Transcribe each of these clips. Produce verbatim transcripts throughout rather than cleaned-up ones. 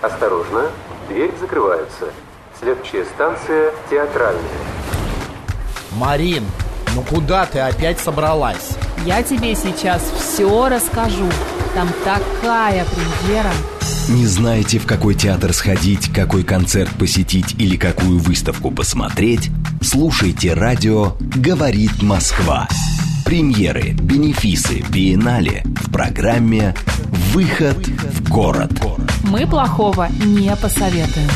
Осторожно, дверь закрывается. Следующая станция театральная. Марин, ну куда ты опять собралась? Я тебе сейчас все расскажу. Там такая премьера. Не знаете, в какой театр сходить, какой концерт посетить или какую выставку посмотреть? Слушайте радио «Говорит Москва». Премьеры, бенефисы, биеннале в программе «Выход в город». Мы плохого не посоветуем.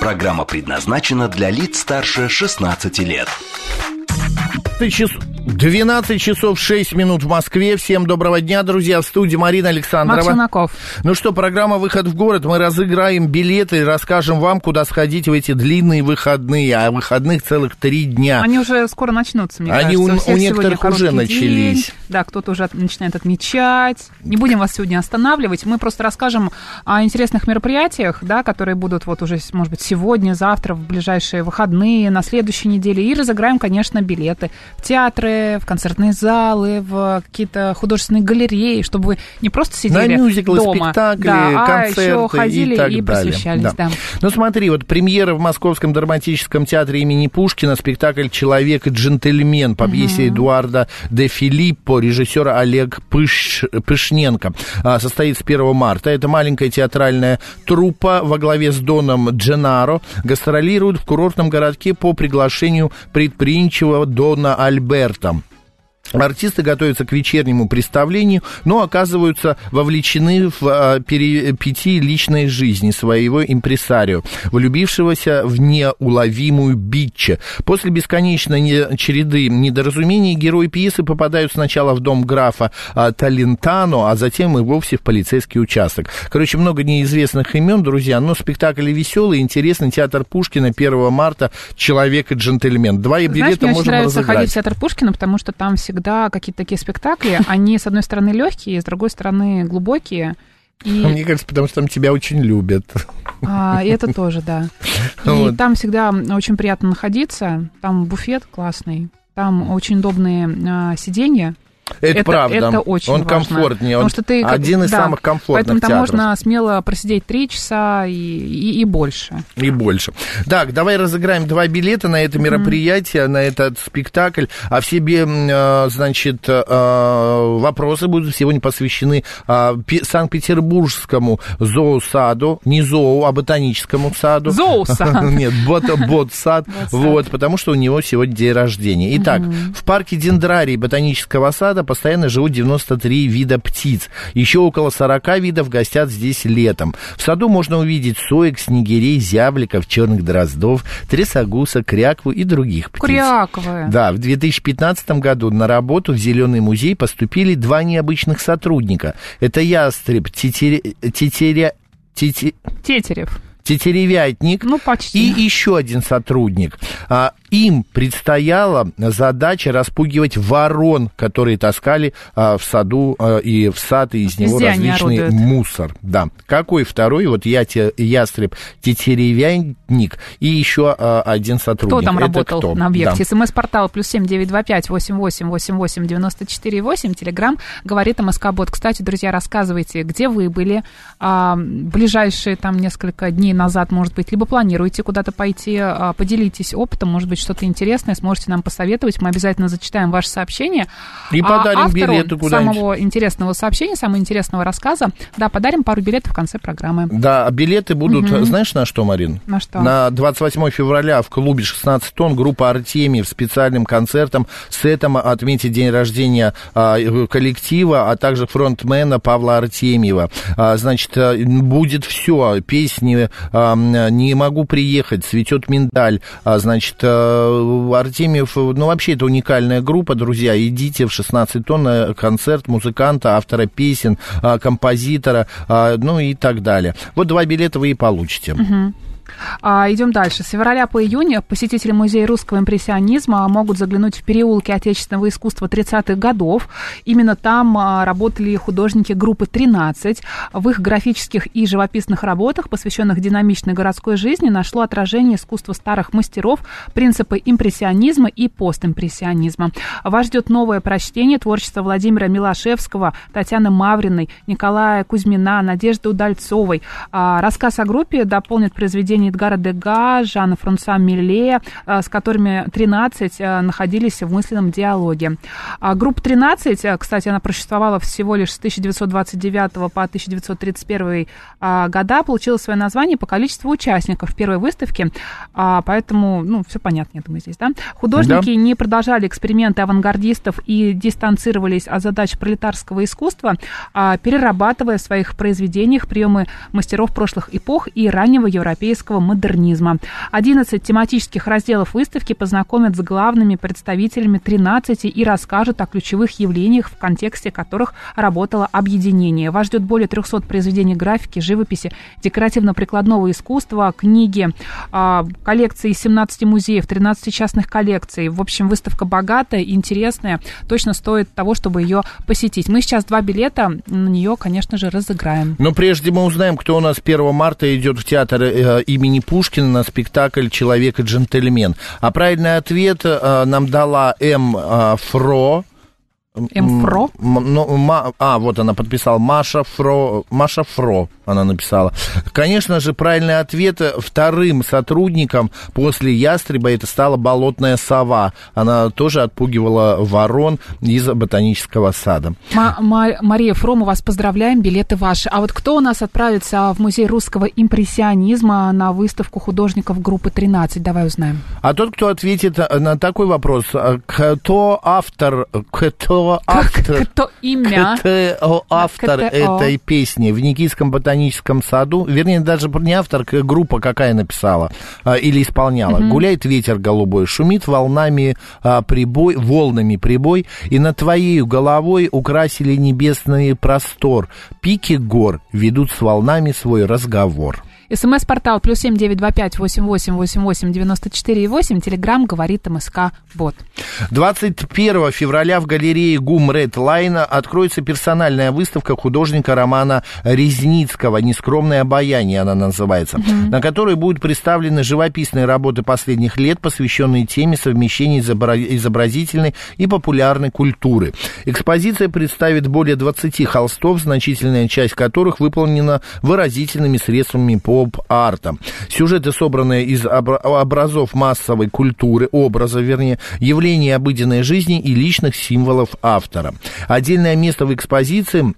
Программа предназначена для лиц старше шестнадцати лет. двенадцать часов шесть минут в Москве. Всем доброго дня, друзья. В студии Марина Александрова. Макс Юнаков. Ну что, программа «Выход в город». Мы разыграем билеты и расскажем вам, куда сходить в эти длинные выходные. А выходных целых три дня. Они уже скоро начнутся, мне Они кажется. У, у некоторых уже начались. День. Да, кто-то уже начинает отмечать. Не будем вас сегодня останавливать. Мы просто расскажем о интересных мероприятиях, да, которые будут вот уже, может быть, сегодня, завтра, в ближайшие выходные, на следующей неделе. И разыграем, конечно, билеты в театры, в концертные залы, в какие-то художественные галереи, чтобы вы не просто сидели на мюзиклы, дома, спектакли, да, концерты, а еще ходили и, так и просвещались. Да. Да. Ну смотри, вот премьера в Московском драматическом театре имени Пушкина, спектакль «Человек и джентльмен» по пьесе uh-huh. Эдуардо де Филиппо, режиссера Олег Пыш... Пышненко, состоится первого марта. Это маленькая театральная труппа во главе с Доном Дженаро гастролирует в курортном городке по приглашению предприимчивого Дона Альберта. Артисты готовятся к вечернему представлению, но оказываются вовлечены в перипетии личной жизни своего импресарио, влюбившегося в неуловимую Битче. После бесконечной череды недоразумений герои пьесы попадают сначала в дом графа Талентано, а затем и вовсе в полицейский участок. Короче, много неизвестных имен, друзья, но спектакль веселый, интересный. Театр Пушкина, первого марта, «Человек и джентльмен». Два билета Знаешь, можно разыграть. Знаешь, мне очень нравится разыграть. Ходить в театр Пушкина, потому что там всегда Да, какие-то такие спектакли, они, с одной стороны, легкие, с другой стороны, глубокие. И... Мне кажется, потому что там тебя очень любят. А, и это тоже, да. И вот. Там всегда очень приятно находиться. Там буфет классный, там очень удобные а, сиденья. Это, это правда. Это очень он важно. Комфортнее. Он что ты, один как, из да, самых комфортных поэтому театров. Поэтому там можно смело просидеть три часа и, и, и больше. И больше. Так, давай разыграем два билета на это мероприятие, mm-hmm. на этот спектакль. А все, значит, вопросы будут сегодня посвящены Санкт-Петербургскому зоосаду, не зоо, а ботаническому саду. Зоосад. Нет, бот-сад. Вот, потому что у него сегодня день рождения. Итак, в парке дендрарий ботанического сада постоянно живут девяносто три вида птиц. Еще около сорок видов гостят здесь летом. В саду можно увидеть соек, снегирей, зябликов, черных дроздов, трясогуса, крякву и других птиц. Кряквы. Да, в две тысячи пятнадцатом году на работу в Зеленый музей поступили два необычных сотрудника. Это ястреб, тетеря... тетеря... тетер... Тетерев. Тетеревятник ну, и еще один сотрудник. Им предстояла задача распугивать ворон, которые таскали в саду и в сад, и из него Везде различный мусор. Да. Какой второй? Вот я, те, ястреб, тетеревятник и еще один сотрудник. Кто там Это работал кто? На объекте? Да. СМС-портал плюс семь девять два пять восемь восемь восемь восемь девять четыре восемь. Телеграм говорит МСК-бот. Кстати, друзья, рассказывайте, где вы были а, ближайшие там несколько дней назад, может быть, либо планируете куда-то пойти, а, поделитесь опытом, может быть, что-то интересное сможете нам посоветовать. Мы обязательно зачитаем ваше сообщение. И подарим а билеты куда-нибудь. Самого интересного сообщения, самого интересного рассказа. Да, подарим пару билетов в конце программы. Да, билеты будут, угу. знаешь, на что, Марин? На что? На двадцать восьмого февраля в клубе шестнадцать тонн группа «Артемий» в специальным концертом с этим отметит день рождения коллектива, а также фронтмена Павла Артемьева. Значит, будет все. Песни «Не могу приехать», «Цветет миндаль», значит, Артемьев, ну, вообще, это уникальная группа, друзья. Идите в шестнадцать тонн на концерт музыканта, автора песен, композитора, ну и так далее. Вот два билета вы и получите. Угу. А, идем дальше. С февраля по июнь посетители Музея русского импрессионизма могут заглянуть в переулки отечественного искусства тридцатых годов. Именно там а, работали художники группы тринадцать. В их графических и живописных работах, посвященных динамичной городской жизни, нашло отражение искусства старых мастеров, принципы импрессионизма и постимпрессионизма. Вас ждет новое прочтение творчества Владимира Милашевского, Татьяны Мавриной, Николая Кузьмина, Надежды Удальцовой. А, рассказ о группе дополнит произведение Эдгара Дега, Жана Франсуа Милле, с которыми тринадцать находились в мысленном диалоге. Группа тринадцать, кстати, она просуществовала всего лишь с тысяча девятьсот двадцать девятого по тысяча девятьсот тридцать первый года, получила свое название по количеству участников первой выставки, поэтому, ну, все понятно, я думаю, здесь, да? Художники да. не продолжали эксперименты авангардистов и дистанцировались от задач пролетарского искусства, перерабатывая в своих произведениях приемы мастеров прошлых эпох и раннего европейского модернизма. одиннадцать тематических разделов выставки познакомят с главными представителями тринадцати и расскажут о ключевых явлениях, в контексте которых работало объединение. Вас ждет более трехсот произведений графики, живописи, декоративно-прикладного искусства, книги, коллекции семнадцати музеев, тринадцати частных коллекций. В общем, выставка богатая, интересная, точно стоит того, чтобы ее посетить. Мы сейчас два билета на нее, конечно же, разыграем. Но прежде мы узнаем, кто у нас первого марта идет в театр имени Пушкина на спектакль «Человек и джентльмен». А правильный ответ э, нам дала М. Фро. М. Фро? М, ну, ма, а, вот она подписала. Маша Фро. Маша Фро она написала. Конечно же, правильный ответ вторым сотрудником после «Ястреба» это стала болотная сова. Она тоже отпугивала ворон из ботанического сада. Ма- Ма- Мария Фро, мы вас поздравляем, билеты ваши. А вот кто у нас отправится в Музей русского импрессионизма на выставку художников группы тринадцать? Давай узнаем. А тот, кто ответит на такой вопрос, кто автор, кто автор, кто имя, кто автор этой песни в Никитском ботаническом саду, вернее, даже не автор, группа какая написала а, или исполняла. Mm-hmm. «Гуляет ветер голубой, шумит волнами а, прибой, волнами прибой, и над твоей головой украсили небесный простор. Пики гор ведут с волнами свой разговор». СМС-портал плюс семь девять два пять восемь восемь восемь восемь девяносто четыре и восемь. Телеграмм говорит МСК Бот. Двадцать первого февраля в галерее ГУМ Ред Лайна откроется персональная выставка художника Романа Резницкого «Нескромное обаяние» она называется, mm-hmm. на которой будут представлены живописные работы последних лет, посвященные теме совмещения изобразительной и популярной культуры. Экспозиция представит более двадцати холстов, значительная часть которых выполнена выразительными средствами по поп-артом. Сюжеты, собранные из образов массовой культуры, образа, вернее, явлений обыденной жизни и личных символов автора. Отдельное место в экспозиции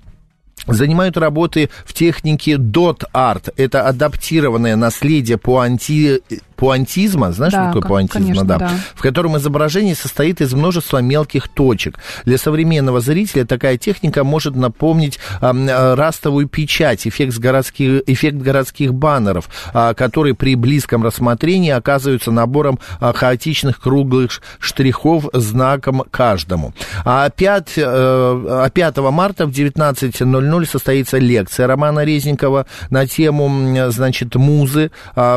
занимают работы в технике дот-арт. Это адаптированное наследие пуанти... пуантизма, знаешь, да, что такое пуантизм? Конечно, да. Да. В котором изображение состоит из множества мелких точек. Для современного зрителя такая техника может напомнить а, растовую печать, эффект городских, эффект городских баннеров, а, которые при близком рассмотрении оказываются набором а, хаотичных круглых штрихов знаком каждому. А пятого марта в девятнадцать ноль ноль состоится лекция Романа Резникова на тему, значит, музы,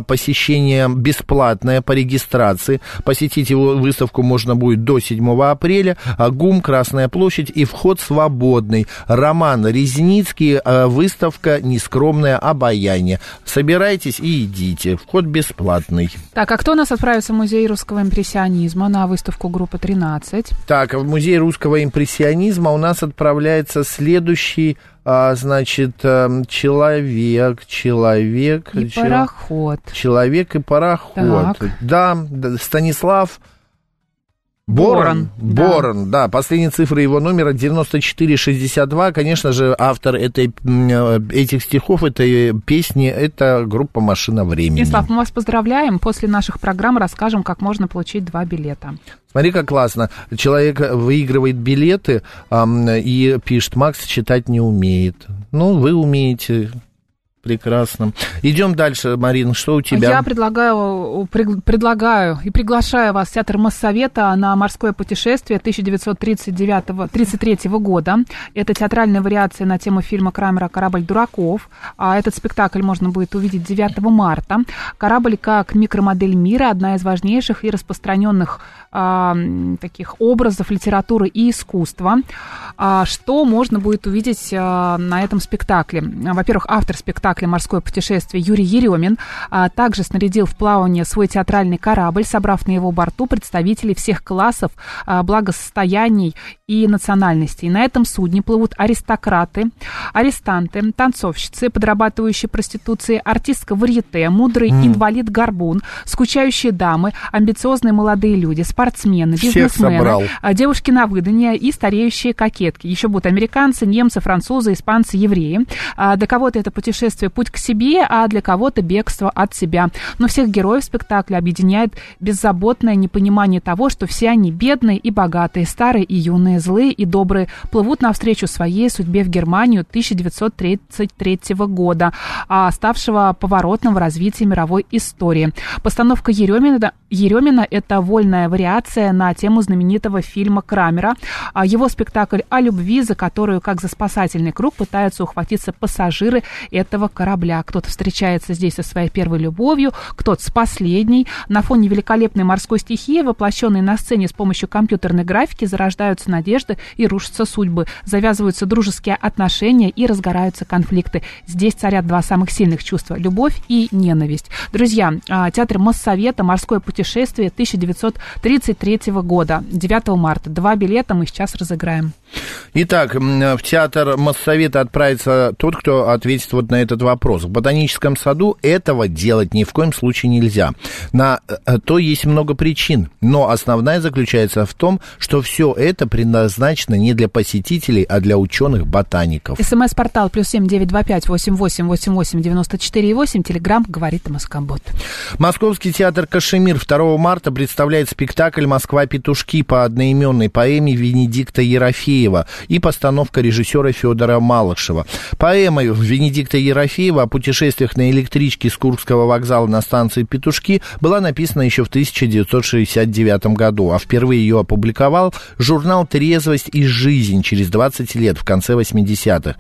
посещение бесплатное по регистрации. Посетить его выставку можно будет до седьмого апреля. ГУМ, Красная площадь и вход свободный. Роман Резницкий, выставка «Нескромное обаяние». Собирайтесь и идите. Вход бесплатный. Так, а кто у нас отправится в Музей русского импрессионизма на выставку группы тринадцать? Так, в Музей русского импрессионизма у нас отправляется следующий А, значит, человек, человек... И чел... пароход. Человек и пароход. Так. Да, Станислав... Борон, Борон, да. Борон, да, последние цифры его номера девяносто четыре шестьдесят два, конечно же, автор этой, этих стихов, этой песни, это группа «Машина времени». Станислав, мы вас поздравляем, после наших программ расскажем, как можно получить два билета. Смотри, как классно, человек выигрывает билеты и пишет: «Макс читать не умеет». Ну, вы умеете. Прекрасно. Идем дальше, Марина, что у тебя? Я предлагаю, предлагаю и приглашаю вас в Театр Моссовета на морское путешествие тысяча девятьсот тридцать девятого тридцать третьего года. Это театральная вариация на тему фильма Крамера «Корабль дураков». Этот спектакль можно будет увидеть девятого марта. Корабль как микромодель мира, одна из важнейших и распространенных а, таких образов литературы и искусства. А, что можно будет увидеть а, на этом спектакле? Во-первых, автор спектакля «Морское путешествие» Юрий Ерёмин а, также снарядил в плавание свой театральный корабль, собрав на его борту представителей всех классов, а, благосостояний и национальностей. На этом судне плывут аристократы, арестанты, танцовщицы, подрабатывающие проституции, артистка варьете, мудрый mm. инвалид-горбун, скучающие дамы, амбициозные молодые люди, спортсмены, бизнесмены, девушки на выданье и стареющие кокетки. Еще будут американцы, немцы, французы, испанцы, евреи. А, для кого-то это путешествие — путь к себе, а для кого-то бегство от себя. Но всех героев спектакля объединяет беззаботное непонимание того, что все они бедные и богатые, старые и юные, злые и добрые, плывут навстречу своей судьбе в Германию тысяча девятьсот тридцать третьего года, ставшего поворотным в развитии мировой истории. Постановка Еремина, Еремина – это вольная вариация на тему знаменитого фильма Крамера. Его спектакль о любви, за которую, как за спасательный круг, пытаются ухватиться пассажиры этого корабля. Кто-то встречается здесь со своей первой любовью, кто-то с последней. На фоне великолепной морской стихии, воплощенной на сцене с помощью компьютерной графики, зарождаются надежды и рушатся судьбы. Завязываются дружеские отношения и разгораются конфликты. Здесь царят два самых сильных чувства – любовь и ненависть. Друзья, Театр Моссовета «Морское путешествие» тысяча девятьсот тридцать третьего года, девятого марта. Два билета мы сейчас разыграем. Итак, в Театр Моссовета отправится тот, кто ответит вот на этот вопрос. В Ботаническом саду этого делать ни в коем случае нельзя. На то есть много причин, но основная заключается в том, что все это предназначено не для посетителей, а для ученых-ботаников. СМС-портал плюс семь девятьсот двадцать пять восемьдесят восемь восемьдесят восемь девяносто четыре и восемь. Телеграмм «Говорит Москомбот». Московский театр «Кашемир» второго марта представляет спектакль «Москва. Петушки» по одноименной поэме Венедикта Ерофеева и постановка режиссера Федора Малышева. Поэма Венедикта Ерофеева о путешествиях на электричке с Курского вокзала на станции «Петушки» была написана еще в тысяча девятьсот шестьдесят девятом году, а впервые ее опубликовал журнал «Трезвость и жизнь» через двадцать лет, в конце восьмидесятых.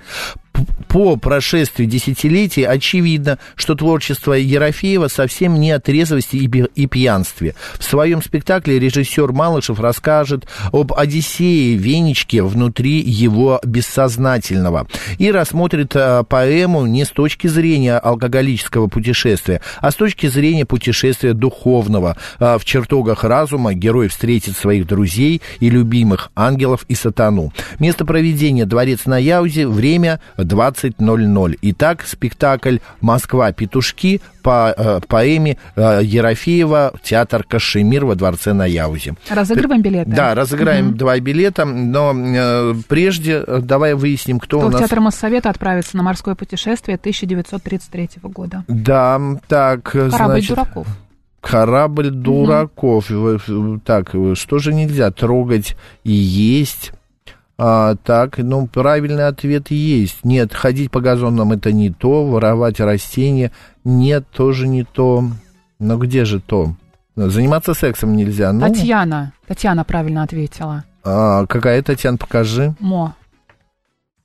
По прошествии десятилетий очевидно, что творчество Ерофеева совсем не о трезвости и пьянстве. В своем спектакле режиссер Малышев расскажет об Одиссее Венечке внутри его бессознательного и рассмотрит поэму не с точки зрения алкоголического путешествия, а с точки зрения путешествия духовного. В чертогах разума герой встретит своих друзей и любимых, ангелов и сатану. Место проведения — Дворец на Яузе, время – двадцать ноль ноль. Итак, спектакль «Москва. Петушки» по э, поэме э, Ерофеева, театр «Кашемир» во Дворце на Яузе. Разыгрываем билеты? Да, разыграем угу. два билета, но э, прежде давай выясним, кто, кто у нас... Кто в Театр Моссовета отправится на морское путешествие тысяча девятьсот тридцать третьего года. Да, так, Корабль значит... дураков. Корабль дураков. Угу. Так, что же нельзя трогать и есть... А, так, ну, правильный ответ есть. Нет, ходить по газонам — это не то, воровать растения — нет, тоже не то. Но где же то? Заниматься сексом нельзя. Ну... Татьяна, Татьяна правильно ответила. А, какая Татьяна, покажи. Мо.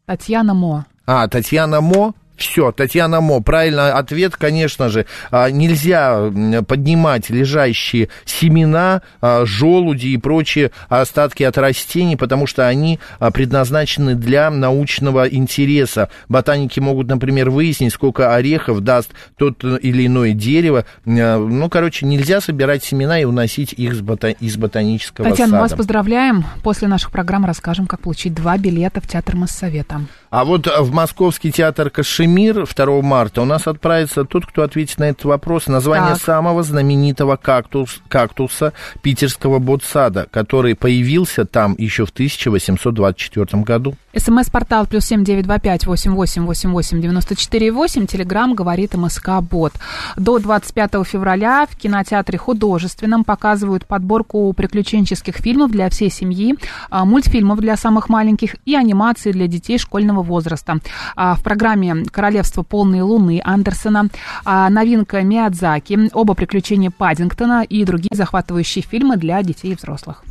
Татьяна Мо. А, Татьяна Мо? Все, Татьяна Мо. Правильный ответ, конечно же. Нельзя поднимать лежащие семена, желуди и прочие остатки от растений, потому что они предназначены для научного интереса. Ботаники могут, например, выяснить, сколько орехов даст тот или иное дерево. Ну, короче, нельзя собирать семена и уносить их из, бота... из ботанического Татьяна, сада. Татьяна, вас поздравляем. После наших программ расскажем, как получить два билета в Театр Моссовета. А вот в Московский театр «Кашемир» второго марта у нас отправится тот, кто ответит на этот вопрос. Название так. самого знаменитого кактус, кактуса питерского ботсада, который появился там еще в тысяча восемьсот двадцать четвёртом году. СМС-портал плюс семь девятьсот двадцать пять восемьдесят восемь восемьдесят восемь девяносто четыре и восемь. Телеграмм «Говорит МСК-бот». До двадцать пятого февраля в кинотеатре художественном показывают подборку приключенческих фильмов для всей семьи, мультфильмов для самых маленьких и анимации для детей школьного возраста. В программе «Королевство полной луны» Андерсона, новинка Миядзаки, оба приключения Паддингтона и другие захватывающие фильмы для детей и взрослых.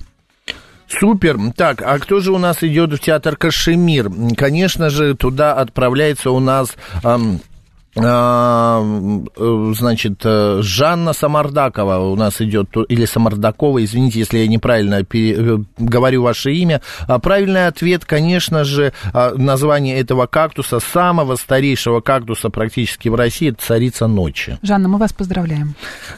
Супер. Так, а кто же у нас идет в театр «Кашемир»? Конечно же, туда отправляется у нас... Эм... значит, Жанна Самардакова у нас идет, или Самардакова, извините, если я неправильно пере... говорю ваше имя. Правильный ответ, конечно же, название этого кактуса, самого старейшего кактуса практически в России, это «Царица ночи». Жанна, мы вас поздравляем.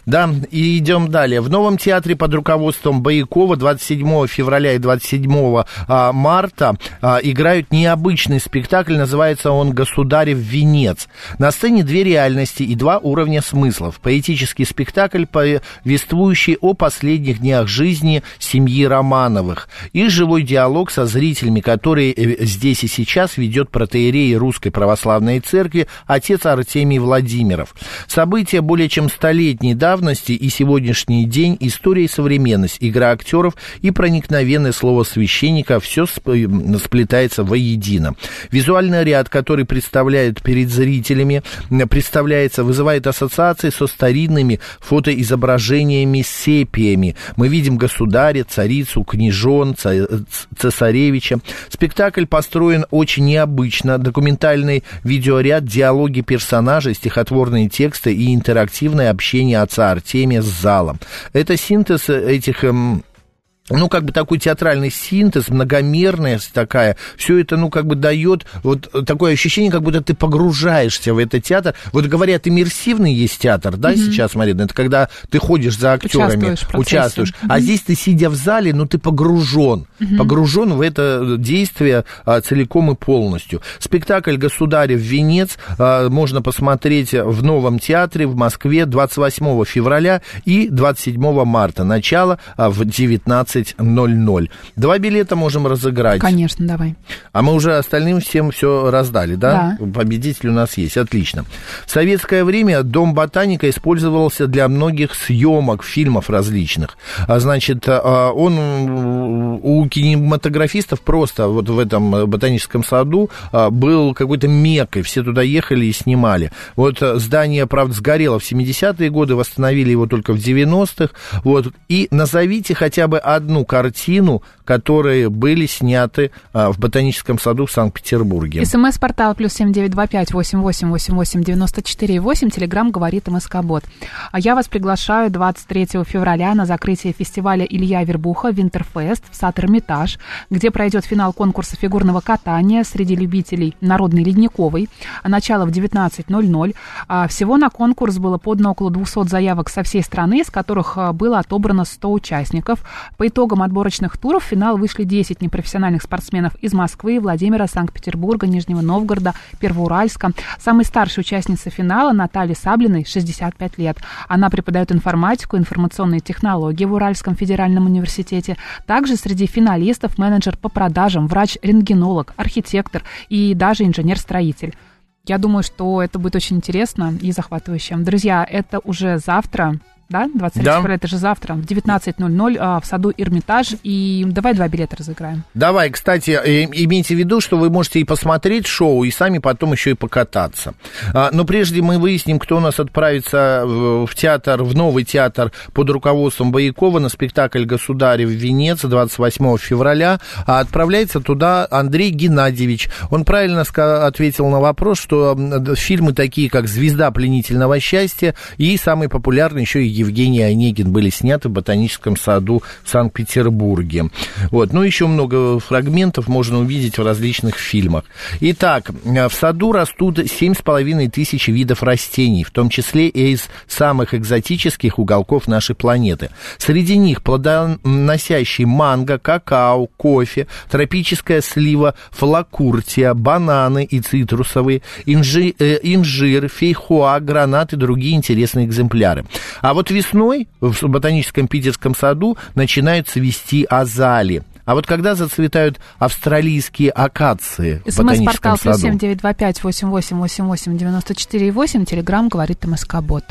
Да, и идем далее. В Новом театре под руководством Боякова двадцать седьмого февраля и двадцать седьмого марта играют необычный спектакль, называется он «Государев венец». На сцене две реальности и два уровня смыслов. Поэтический спектакль, повествующий о последних днях жизни семьи Романовых. И живой диалог со зрителями, который здесь и сейчас ведет протоиерей Русской Православной Церкви отец Артемий Владимиров. События более чем столетней давности и сегодняшний день, история и современность, игра актеров и проникновенное слово священника, все сплетается воедино. Визуальный ряд, который представляет перед зрителями, представляется, вызывает ассоциации со старинными фотоизображениями сепиями. Мы видим государя, царицу, княжон, цесаревича. Спектакль построен очень необычно. Документальный видеоряд, диалоги персонажей, стихотворные тексты и интерактивное общение отца Артемия с залом. Это синтез этих... Эм, ну, как бы такой театральный синтез, многомерность такая, все это, ну, как бы дает вот такое ощущение, как будто ты погружаешься в этот театр. Вот говорят, иммерсивный есть театр, да, mm-hmm. сейчас, Марина, это когда ты ходишь за актерами, участвуешь, участвуешь. Mm-hmm. а здесь ты, сидя в зале, ну, ты погружен, mm-hmm. погружен в это действие а, целиком и полностью. Спектакль «Государев венец» а, можно посмотреть в Новом театре в Москве двадцать восьмого февраля и двадцать седьмого марта, начало а, в девятнадцать ноль ноль. Два билета можем разыграть. Конечно, давай. А мы уже остальным всем все раздали, да? Да. Победитель у нас есть, отлично. В советское время Дом ботаника использовался для многих съемок фильмов различных. Значит, он у кинематографистов просто вот в этом ботаническом саду был какой-то меккой. Все туда ехали и снимали. Вот здание, правда, сгорело в семидесятые годы, восстановили его только в девяностых. Вот. И назовите хотя бы одну картину, которые были сняты а, в Ботаническом саду в Санкт-Петербурге. СМС-портал плюс семь девять два пять восемь восемь восемь восемь девять четыре восемь. Телеграм говорит МСК-бот. А я вас приглашаю двадцать третьего февраля на закрытие фестиваля Илья Вербуха Winterfest в Сад Эрмитаж, где пройдет финал конкурса фигурного катания среди любителей народной ледниковой. Начало в девятнадцать ноль ноль. А всего на конкурс было подано около двухсот заявок со всей страны, из которых было отобрано сто участников. По итогам отборочных туров в финал вышли десять непрофессиональных спортсменов из Москвы, Владимира, Санкт-Петербурга, Нижнего Новгорода, Первоуральска. Самой старшей участницей финала Наталья Саблиной шестьдесят пять лет. Она преподает информатику, информационные технологии в Уральском федеральном университете. Также среди финалистов менеджер по продажам, врач-рентгенолог, архитектор и даже инженер-строитель. Я думаю, что это будет очень интересно и захватывающе. Друзья, это уже завтра. Да, двадцать третьего февраля, это же завтра, в девятнадцать ноль ноль в саду Эрмитаж. И давай два билета разыграем. Давай, кстати, имейте в виду, что вы можете и посмотреть шоу, и сами потом еще и покататься. Но прежде мы выясним, кто у нас отправится в театр, в новый театр под руководством Боякова на спектакль «Государев венец» двадцать восьмого февраля. Отправляется туда Андрей Геннадьевич. Он правильно ответил на вопрос, что фильмы такие, как «Звезда пленительного счастья» и самый популярный еще и Евгений Онегин были сняты в Ботаническом саду в Санкт-Петербурге. Вот. Ну, еще много фрагментов можно увидеть в различных фильмах. Итак, в саду растут семь с половиной тысяч видов растений, в том числе и из самых экзотических уголков нашей планеты. Среди них плодоносящий манго, какао, кофе, тропическая слива, флокуртия, бананы и цитрусовые, инжи, э, инжир, фейхоа, гранат и другие интересные экземпляры. А вот весной в Ботаническом питерском саду начинают цвести азалии. А вот когда зацветают австралийские акации в Ботаническом саду? СМС-портал семь девять два пять восемь восемь восемь восемь девять четыре восемь. Телеграм говорит МСК-бот.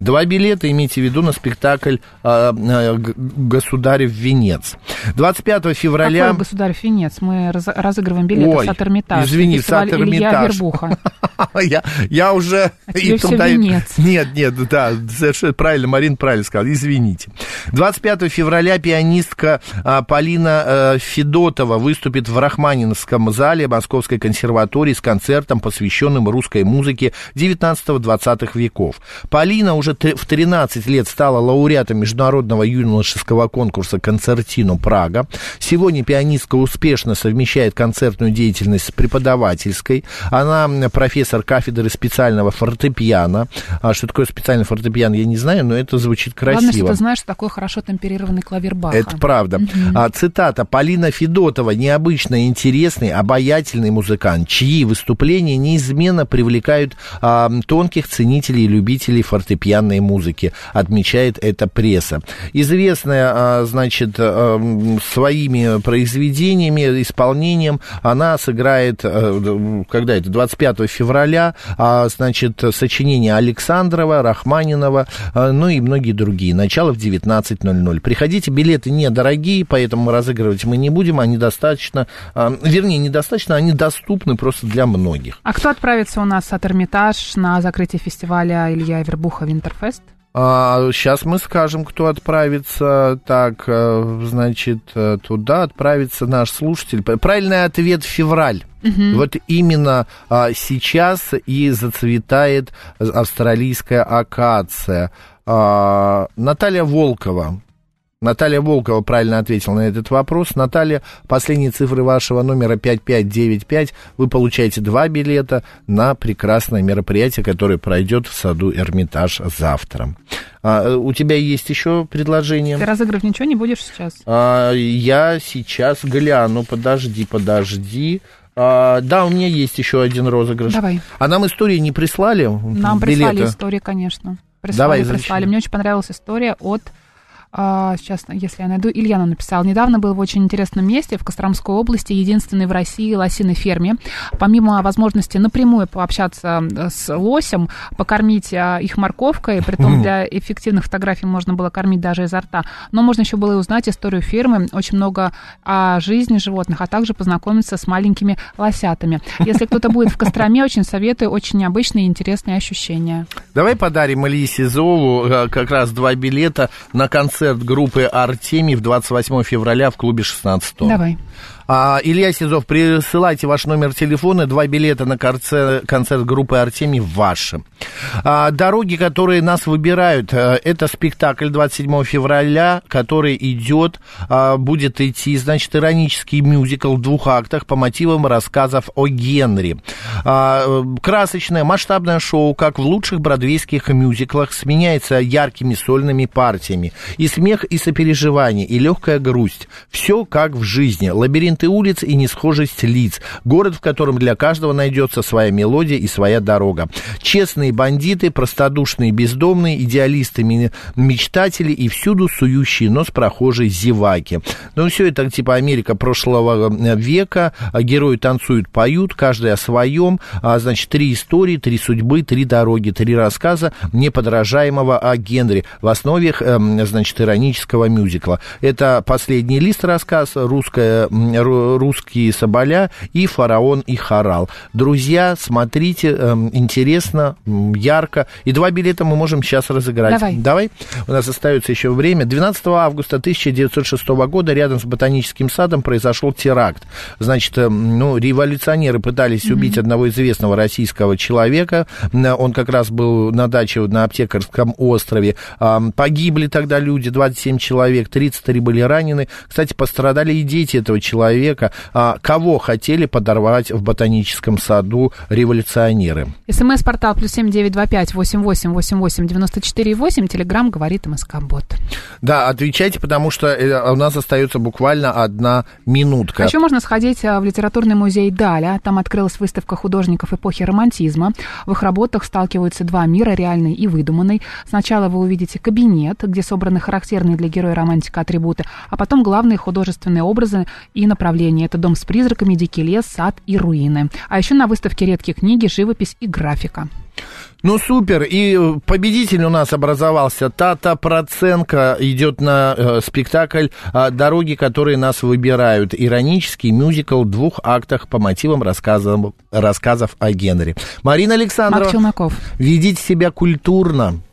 Два билета, имейте в виду, на спектакль «Государев венец». двадцать пятого февраля... Какой «Государев венец»? Мы раз... разыгрываем билеты Ой, в Сад Эрмитаж. Извини, в Сад Эрмитаж. Илья Вербуха. я, я уже... А тебе все туда... венец. Нет, нет, да, совершенно правильно, Марина правильно сказала, извините. двадцать пятого февраля пианистка Полина Федотова выступит в Рахманиновском зале Московской консерватории с концертом, посвященным русской музыке девятнадцатого-двадцатых веков. Полина уже в тринадцать лет стала лауреатом международного юношеского конкурса «Концертину Прага». Сегодня пианистка успешно совмещает концертную деятельность с преподавательской. Она профессор кафедры специального фортепиано. А что такое специальный фортепиано, я не знаю, но это звучит красиво. Главное, что ты знаешь, что такое хорошо темперированный клавир Баха. Это правда. Mm-hmm. Цитата. Полина Федотова – необычно интересный, обаятельный музыкант, чьи выступления неизменно привлекают а, тонких ценителей и любителей фортепианной музыки, отмечает эта пресса. Известная, а, значит, а, своими произведениями, исполнением, она сыграет, а, когда это, двадцать пятого февраля, а, значит, сочинение Александрова, Рахманинова, а, ну и многие другие. Начало в девятнадцать ноль-ноль. Приходите, билеты недорогие, поэтому разыгрывать мы не будем, они достаточно, а, вернее, недостаточно, они доступны просто для многих. А кто отправится у нас от Эрмитаж на закрытие фестиваля Илья Вербуха «Winterfest»? А, сейчас мы скажем, кто отправится. Так, значит, туда отправится наш слушатель. Правильный ответ — февраль. Угу. Вот именно а, сейчас и зацветает австралийская акация. А, Наталья Волкова. Наталья Волкова правильно ответила на этот вопрос. Наталья, последние цифры вашего номера пять пять девять пять. Вы получаете два билета на прекрасное мероприятие, которое пройдет в саду Эрмитаж завтра. А, у тебя есть еще предложение? Ты разыгрывать ничего не будешь сейчас? А, я сейчас гляну. Подожди, подожди. А, да, у меня есть еще один розыгрыш. Давай. А нам истории не прислали? Нам билеты? Прислали истории, конечно. Прислали, Давай, прислали. Зачем? Мне очень понравилась история от... Сейчас, если я найду, Ильяна написала. Недавно был в очень интересном месте в Костромской области, единственной в России лосиной ферме. Помимо возможности напрямую пообщаться с лосем, покормить их морковкой, притом для эффективных фотографий можно было кормить даже изо рта, но можно еще было и узнать историю фермы, очень много о жизни животных, а также познакомиться с маленькими лосятами. Если кто-то будет в Костроме, очень советую, очень необычные и интересные ощущения. Давай подарим Илье Сизову как раз два билета на концерт Концерт группы «Артемий» в двадцать восьмого февраля в клубе шестнадцать тонн. Давай. А, Илья Сизов, присылайте ваш номер телефона, два билета на концерт, концерт группы «Артемий» ваши. А, дороги, которые нас выбирают, это спектакль двадцать седьмого февраля, который идет, а, будет идти, значит, иронический мюзикл в двух актах по мотивам рассказов о Генри. А, красочное масштабное шоу, как в лучших бродвейских мюзиклах, сменяется яркими сольными партиями. И смех, и сопереживание, и легкая грусть. Все как в жизни. Лабиринты улиц и несхожесть лиц. Город, в котором для каждого найдется своя мелодия и своя дорога. Честные бандиты, простодушные бездомные, идеалисты, мечтатели и всюду сующие нос прохожие зеваки. Ну, все это типа Америка прошлого века. Герои танцуют, поют, каждый о своем. А, значит, три истории, три судьбы, три дороги, три рассказа неподражаемого о Генри. В основе эм, значит, иронического мюзикла. Это «Последний лист» рассказ, русская, «Русские соболя» и «Фараон и Харал». Друзья, смотрите, интересно, ярко. И два билета мы можем сейчас разыграть. Давай. Давай. У нас остается еще время. двенадцатого августа тысяча девятьсот шестого года рядом с ботаническим садом произошел теракт. Значит, ну, революционеры пытались mm-hmm. убить одного известного российского человека. Он как раз был на даче на Аптекарском острове. Погибли тогда люди, двадцать семь человек, тридцать три были ранены. Кстати, пострадали и дети этого человека. А кого хотели подорвать в ботаническом саду революционеры? СМС-портал плюс семь девять два пять восемь восемь восемь восемь девяносто четыре восемь. Телеграм говорит МСК-бот. Да, отвечайте, потому что у нас остается буквально одна минутка. А еще можно сходить в литературный музей Даля. Там открылась выставка художников эпохи романтизма. В их работах сталкиваются два мира, реальный и выдуманный. Сначала вы увидите кабинет, где собраны характерные для героя романтика атрибуты, а потом главные художественные образы и направлений. Это «Дом с призраками», «Дикий лес», «Сад» и «Руины». А еще на выставке редкие книги, живопись и графика. Ну, супер. И победитель у нас образовался. Тата Проценко идет на э, спектакль э, «Дороги, которые нас выбирают». Иронический мюзикл в двух актах по мотивам рассказов, рассказов о Генри. Марина Александрова, ведите себя культурно.